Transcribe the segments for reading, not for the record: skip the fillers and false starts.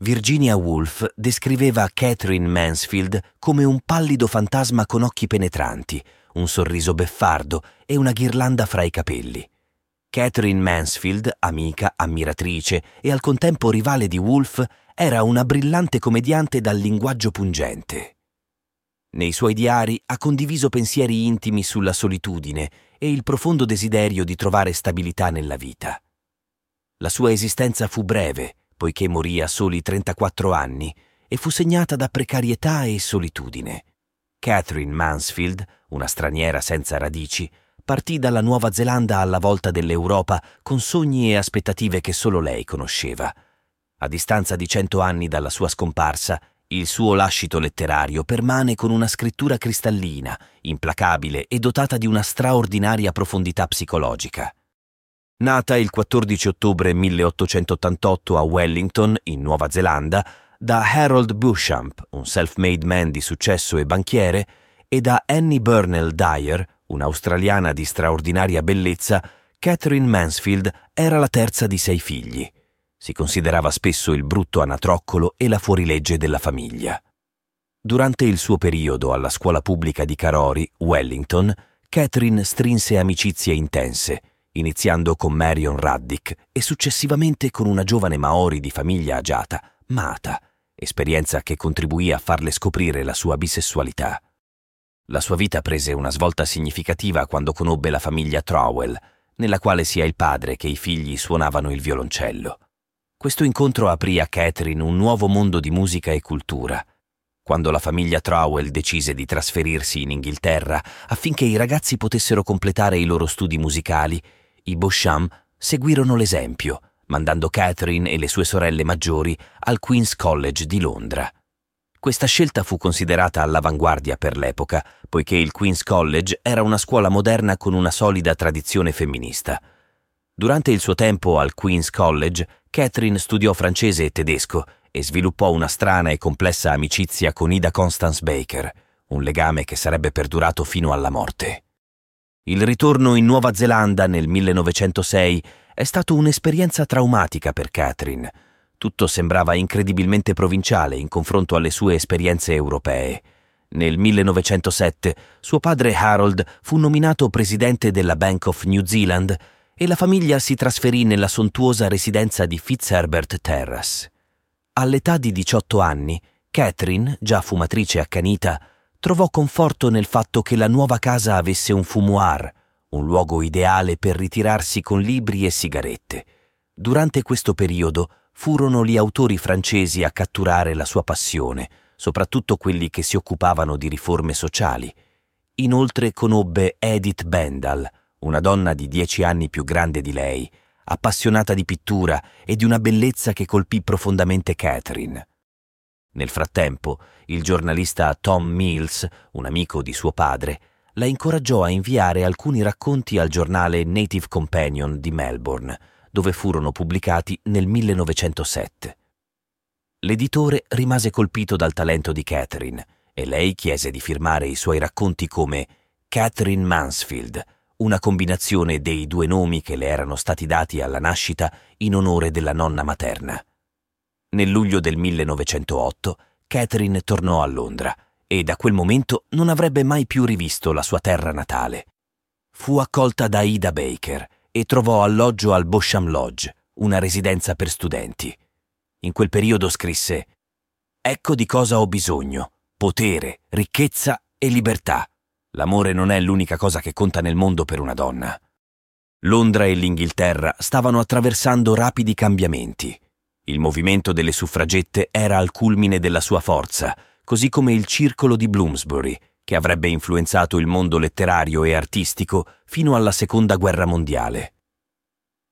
Virginia Woolf descriveva Katherine Mansfield come un pallido fantasma con occhi penetranti, un sorriso beffardo e una ghirlanda fra i capelli. Katherine Mansfield, amica, ammiratrice e al contempo rivale di Woolf, era una brillante commediante dal linguaggio pungente. Nei suoi diari ha condiviso pensieri intimi sulla solitudine e il profondo desiderio di trovare stabilità nella vita. La sua esistenza fu breve, poiché morì a soli 34 anni e fu segnata da precarietà e solitudine. Katherine Mansfield, una straniera senza radici, partì dalla Nuova Zelanda alla volta dell'Europa con sogni e aspettative che solo lei conosceva. A distanza di 100 anni dalla sua scomparsa, il suo lascito letterario permane con una scrittura cristallina, implacabile e dotata di una straordinaria profondità psicologica. Nata il 14 ottobre 1888 a Wellington, in Nuova Zelanda, da Harold Beauchamp, un self-made man di successo e banchiere, e da Annie Burnell Dyer, un'australiana di straordinaria bellezza, Katherine Mansfield era la terza di 6 figli. Si considerava spesso il brutto anatroccolo e la fuorilegge della famiglia. Durante il suo periodo alla scuola pubblica di Karori, Wellington, Katherine strinse amicizie intense, iniziando con Marion Raddick e successivamente con una giovane Maori di famiglia agiata, Mata, esperienza che contribuì a farle scoprire la sua bisessualità. La sua vita prese una svolta significativa quando conobbe la famiglia Trowell, nella quale sia il padre che i figli suonavano il violoncello. Questo incontro aprì a Katherine un nuovo mondo di musica e cultura. Quando la famiglia Trowell decise di trasferirsi in Inghilterra affinché i ragazzi potessero completare i loro studi musicali, i Beauchamp seguirono l'esempio, mandando Katherine e le sue sorelle maggiori al Queen's College di Londra. Questa scelta fu considerata all'avanguardia per l'epoca, poiché il Queen's College era una scuola moderna con una solida tradizione femminista. Durante il suo tempo al Queen's College, Katherine studiò francese e tedesco e sviluppò una strana e complessa amicizia con Ida Constance Baker, un legame che sarebbe perdurato fino alla morte. Il ritorno in Nuova Zelanda nel 1906 è stato un'esperienza traumatica per Katherine. Tutto sembrava incredibilmente provinciale in confronto alle sue esperienze europee. Nel 1907 suo padre Harold fu nominato presidente della Bank of New Zealand e la famiglia si trasferì nella sontuosa residenza di Fitzherbert Terrace. All'età di 18 anni, Katherine, già fumatrice accanita, trovò conforto nel fatto che la nuova casa avesse un fumoir, un luogo ideale per ritirarsi con libri e sigarette. Durante questo periodo furono gli autori francesi a catturare la sua passione, soprattutto quelli che si occupavano di riforme sociali. Inoltre conobbe Edith Bendal, una donna di 10 anni più grande di lei, appassionata di pittura e di una bellezza che colpì profondamente Katherine. Nel frattempo, il giornalista Tom Mills, un amico di suo padre, la incoraggiò a inviare alcuni racconti al giornale Native Companion di Melbourne, dove furono pubblicati nel 1907. L'editore rimase colpito dal talento di Katherine e lei chiese di firmare i suoi racconti come Katherine Mansfield, una combinazione dei 2 nomi che le erano stati dati alla nascita in onore della nonna materna. Nel luglio del 1908 Katherine tornò a Londra e da quel momento non avrebbe mai più rivisto la sua terra natale. Fu accolta da Ida Baker e trovò alloggio al Beauchamp Lodge, una residenza per studenti. In quel periodo scrisse: «Ecco di cosa ho bisogno: potere, ricchezza e libertà. L'amore non è l'unica cosa che conta nel mondo per una donna». Londra e l'Inghilterra stavano attraversando rapidi cambiamenti. Il movimento delle suffragette era al culmine della sua forza, così come il circolo di Bloomsbury, che avrebbe influenzato il mondo letterario e artistico fino alla Seconda Guerra Mondiale.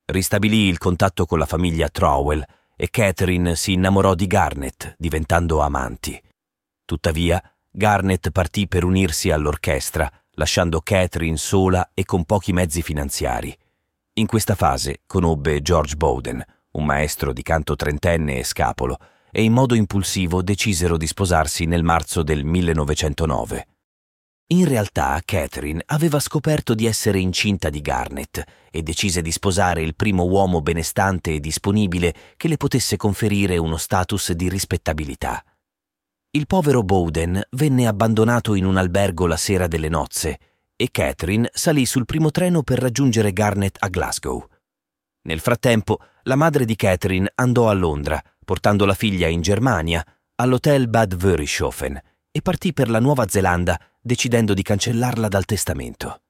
Ristabilì il contatto con la famiglia Trowell e Katherine si innamorò di Garnet, diventando amanti. Tuttavia, Garnet partì per unirsi all'orchestra, lasciando Katherine sola e con pochi mezzi finanziari. In questa fase conobbe George Bowden, un maestro di canto trentenne e scapolo, e in modo impulsivo decisero di sposarsi nel marzo del 1909. In realtà Katherine aveva scoperto di essere incinta di Garnet e decise di sposare il primo uomo benestante e disponibile che le potesse conferire uno status di rispettabilità. Il povero Bowden venne abbandonato in un albergo la sera delle nozze e Katherine salì sul primo treno per raggiungere Garnet a Glasgow. Nel frattempo, la madre di Katherine andò a Londra, portando la figlia in Germania, all'hotel Bad Wörischofen, e partì per la Nuova Zelanda decidendo di cancellarla dal testamento.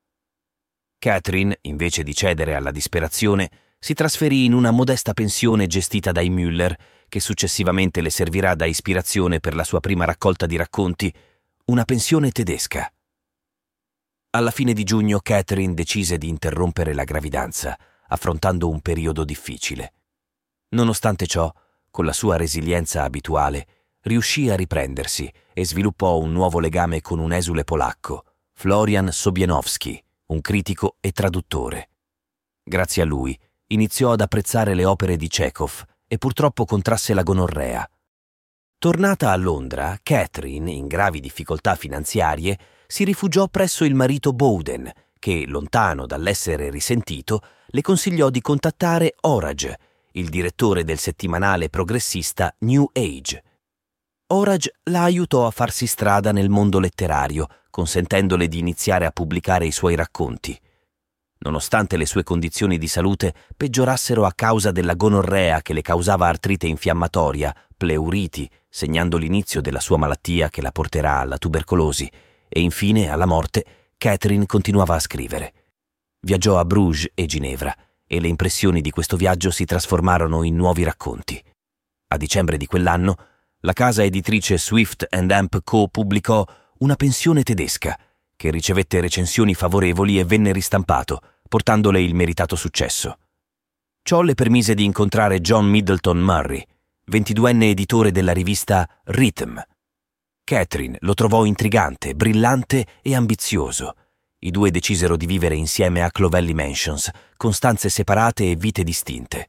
Katherine, invece di cedere alla disperazione, si trasferì in una modesta pensione gestita dai Müller, che successivamente le servirà da ispirazione per la sua prima raccolta di racconti, Una pensione tedesca. Alla fine di giugno Katherine decise di interrompere la gravidanza, affrontando un periodo difficile. Nonostante ciò, con la sua resilienza abituale, riuscì a riprendersi e sviluppò un nuovo legame con un esule polacco, Florian Sobienowski, un critico e traduttore. Grazie a lui iniziò ad apprezzare le opere di Chekhov e purtroppo contrasse la gonorrea. Tornata a Londra, Katherine, in gravi difficoltà finanziarie, si rifugiò presso il marito Bowden, che, lontano dall'essere risentito, le consigliò di contattare Orage, il direttore del settimanale progressista New Age. Orage la aiutò a farsi strada nel mondo letterario, consentendole di iniziare a pubblicare i suoi racconti. Nonostante le sue condizioni di salute peggiorassero a causa della gonorrea che le causava artrite infiammatoria, pleuriti, segnando l'inizio della sua malattia che la porterà alla tubercolosi, e infine alla morte, Katherine continuava a scrivere. Viaggiò a Bruges e Ginevra, e le impressioni di questo viaggio si trasformarono in nuovi racconti. A dicembre di quell'anno, la casa editrice Swift Amp Co. pubblicò Una pensione tedesca, che ricevette recensioni favorevoli e venne ristampato, portandole il meritato successo. Ciò le permise di incontrare John Middleton Murry, 22enne editore della rivista Rhythm. Katherine lo trovò intrigante, brillante e ambizioso. I due decisero di vivere insieme a Clovelly Mansions, con stanze separate e vite distinte.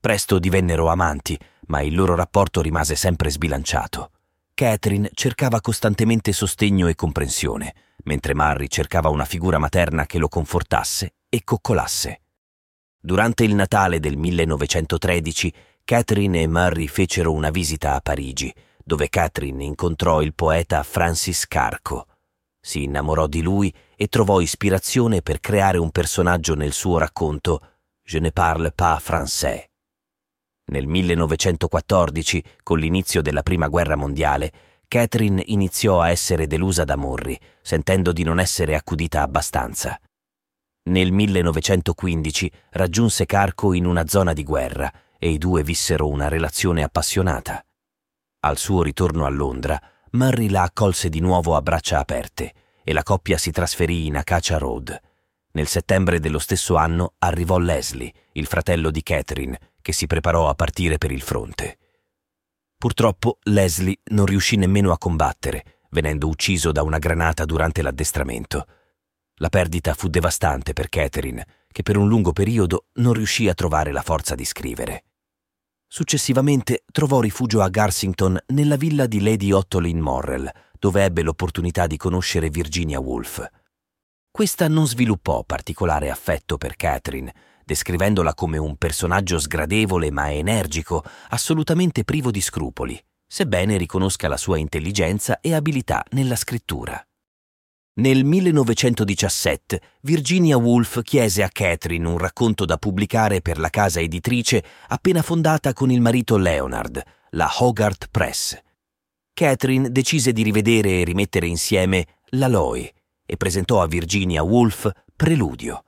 Presto divennero amanti, ma il loro rapporto rimase sempre sbilanciato. Katherine cercava costantemente sostegno e comprensione, mentre Murray cercava una figura materna che lo confortasse e coccolasse. Durante il Natale del 1913, Katherine e Murray fecero una visita a Parigi, dove Katherine incontrò il poeta Francis Carco. Si innamorò di lui e trovò ispirazione per creare un personaggio nel suo racconto Je ne parle pas français. Nel 1914, con l'inizio della Prima Guerra Mondiale, Katherine iniziò a essere delusa da Murray, sentendo di non essere accudita abbastanza. Nel 1915 raggiunse Carco in una zona di guerra e i due vissero una relazione appassionata. Al suo ritorno a Londra, Murray la accolse di nuovo a braccia aperte e la coppia si trasferì in Acacia Road. Nel settembre dello stesso anno arrivò Leslie, il fratello di Katherine, che si preparò a partire per il fronte. Purtroppo Leslie non riuscì nemmeno a combattere, venendo ucciso da una granata durante l'addestramento. La perdita fu devastante per Katherine, che per un lungo periodo non riuscì a trovare la forza di scrivere. Successivamente trovò rifugio a Garsington nella villa di Lady Ottoline Morrell, dove ebbe l'opportunità di conoscere Virginia Woolf. Questa non sviluppò particolare affetto per Katherine, descrivendola come un personaggio sgradevole ma energico, assolutamente privo di scrupoli, sebbene riconosca la sua intelligenza e abilità nella scrittura. Nel 1917 Virginia Woolf chiese a Katherine un racconto da pubblicare per la casa editrice appena fondata con il marito Leonard, la Hogarth Press. Katherine decise di rivedere e rimettere insieme l'Aloe e presentò a Virginia Woolf Preludio.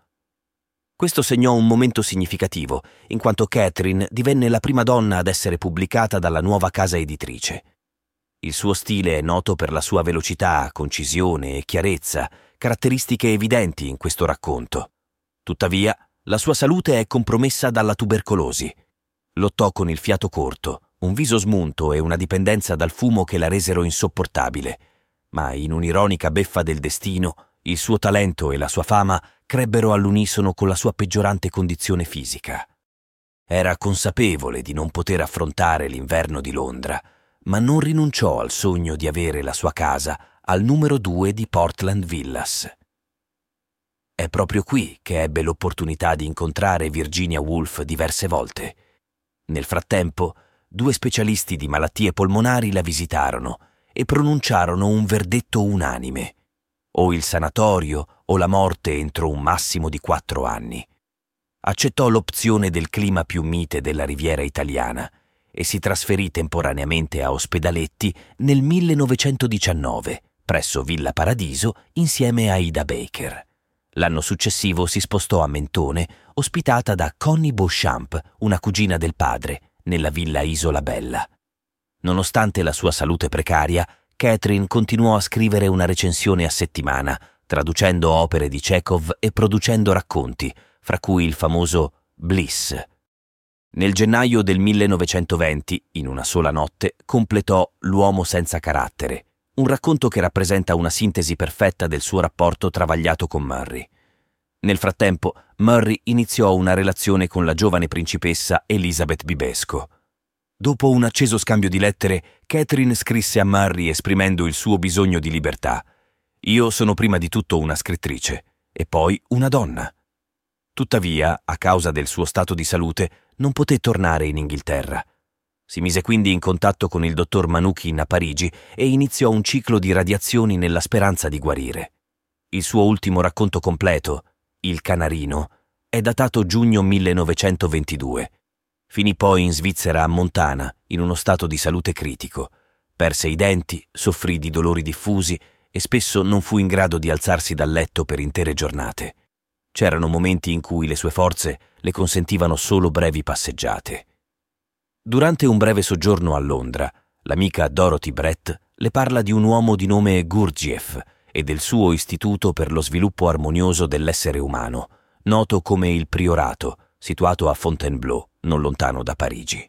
Questo segnò un momento significativo, in quanto Katherine divenne la prima donna ad essere pubblicata dalla nuova casa editrice. Il suo stile è noto per la sua velocità, concisione e chiarezza, caratteristiche evidenti in questo racconto. Tuttavia, la sua salute è compromessa dalla tubercolosi. Lottò con il fiato corto, un viso smunto e una dipendenza dal fumo che la resero insopportabile. Ma in un'ironica beffa del destino, il suo talento e la sua fama crebbero all'unisono con la sua peggiorante condizione fisica. Era consapevole di non poter affrontare l'inverno di Londra, ma non rinunciò al sogno di avere la sua casa al numero 2 di Portland Villas. È proprio qui che ebbe l'opportunità di incontrare Virginia Woolf diverse volte. Nel frattempo, due specialisti di malattie polmonari la visitarono e pronunciarono un verdetto unanime: o il sanatorio o la morte entro un massimo di 4 anni. Accettò l'opzione del clima più mite della riviera italiana e si trasferì temporaneamente a Ospedaletti nel 1919 presso Villa Paradiso insieme a Ida Baker. L'anno successivo si spostò a Mentone, ospitata da Connie Beauchamp, una cugina del padre, nella villa Isola Bella. Nonostante la sua salute precaria, Katherine continuò a scrivere una recensione a settimana, traducendo opere di Chekhov e producendo racconti, fra cui il famoso Bliss. Nel gennaio del 1920, in una sola notte, completò L'uomo senza carattere, un racconto che rappresenta una sintesi perfetta del suo rapporto travagliato con Murray. Nel frattempo, Murray iniziò una relazione con la giovane principessa Elizabeth Bibesco. Dopo un acceso scambio di lettere, Katherine scrisse a Murray esprimendo il suo bisogno di libertà. «Io sono prima di tutto una scrittrice, e poi una donna». Tuttavia, a causa del suo stato di salute, non poté tornare in Inghilterra. Si mise quindi in contatto con il dottor Manoukian a Parigi e iniziò un ciclo di radiazioni nella speranza di guarire. Il suo ultimo racconto completo, Il Canarino, è datato giugno 1922. Finì poi in Svizzera a Montana, in uno stato di salute critico. Perse i denti, soffrì di dolori diffusi e spesso non fu in grado di alzarsi dal letto per intere giornate. C'erano momenti in cui le sue forze le consentivano solo brevi passeggiate. Durante un breve soggiorno a Londra, l'amica Dorothy Brett le parla di un uomo di nome Gurdjieff e del suo istituto per lo sviluppo armonioso dell'essere umano, noto come il Priorato, situato a Fontainebleau, non lontano da Parigi.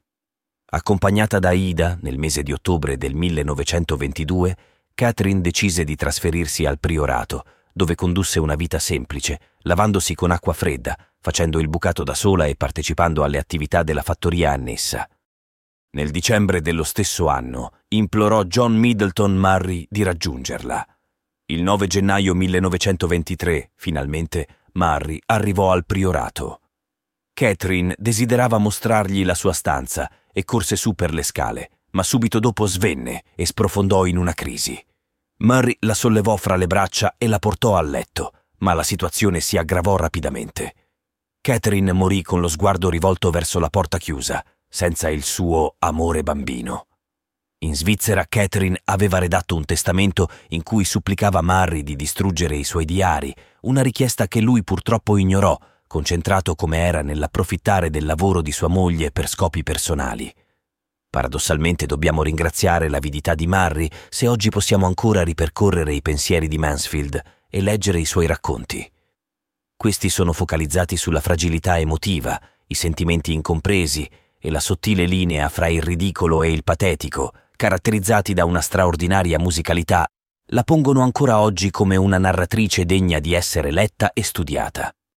Accompagnata da Ida nel mese di ottobre del 1922, Katherine decise di trasferirsi al Priorato, dove condusse una vita semplice, lavandosi con acqua fredda, facendo il bucato da sola e partecipando alle attività della fattoria annessa. Nel dicembre dello stesso anno implorò John Middleton Murry di raggiungerla. Il 9 gennaio 1923, finalmente, Murry arrivò al Priorato. Katherine desiderava mostrargli la sua stanza e corse su per le scale, ma subito dopo svenne e sprofondò in una crisi. Murray la sollevò fra le braccia e la portò a letto, ma la situazione si aggravò rapidamente. Katherine morì con lo sguardo rivolto verso la porta chiusa, senza il suo amore bambino. In Svizzera Katherine aveva redatto un testamento in cui supplicava Murray di distruggere i suoi diari, una richiesta che lui purtroppo ignorò, concentrato come era nell'approfittare del lavoro di sua moglie per scopi personali. Paradossalmente dobbiamo ringraziare l'avidità di Murray se oggi possiamo ancora ripercorrere i pensieri di Mansfield e leggere i suoi racconti. Questi sono focalizzati sulla fragilità emotiva, i sentimenti incompresi e la sottile linea fra il ridicolo e il patetico, caratterizzati da una straordinaria musicalità, la pongono ancora oggi come una narratrice degna di essere letta e studiata.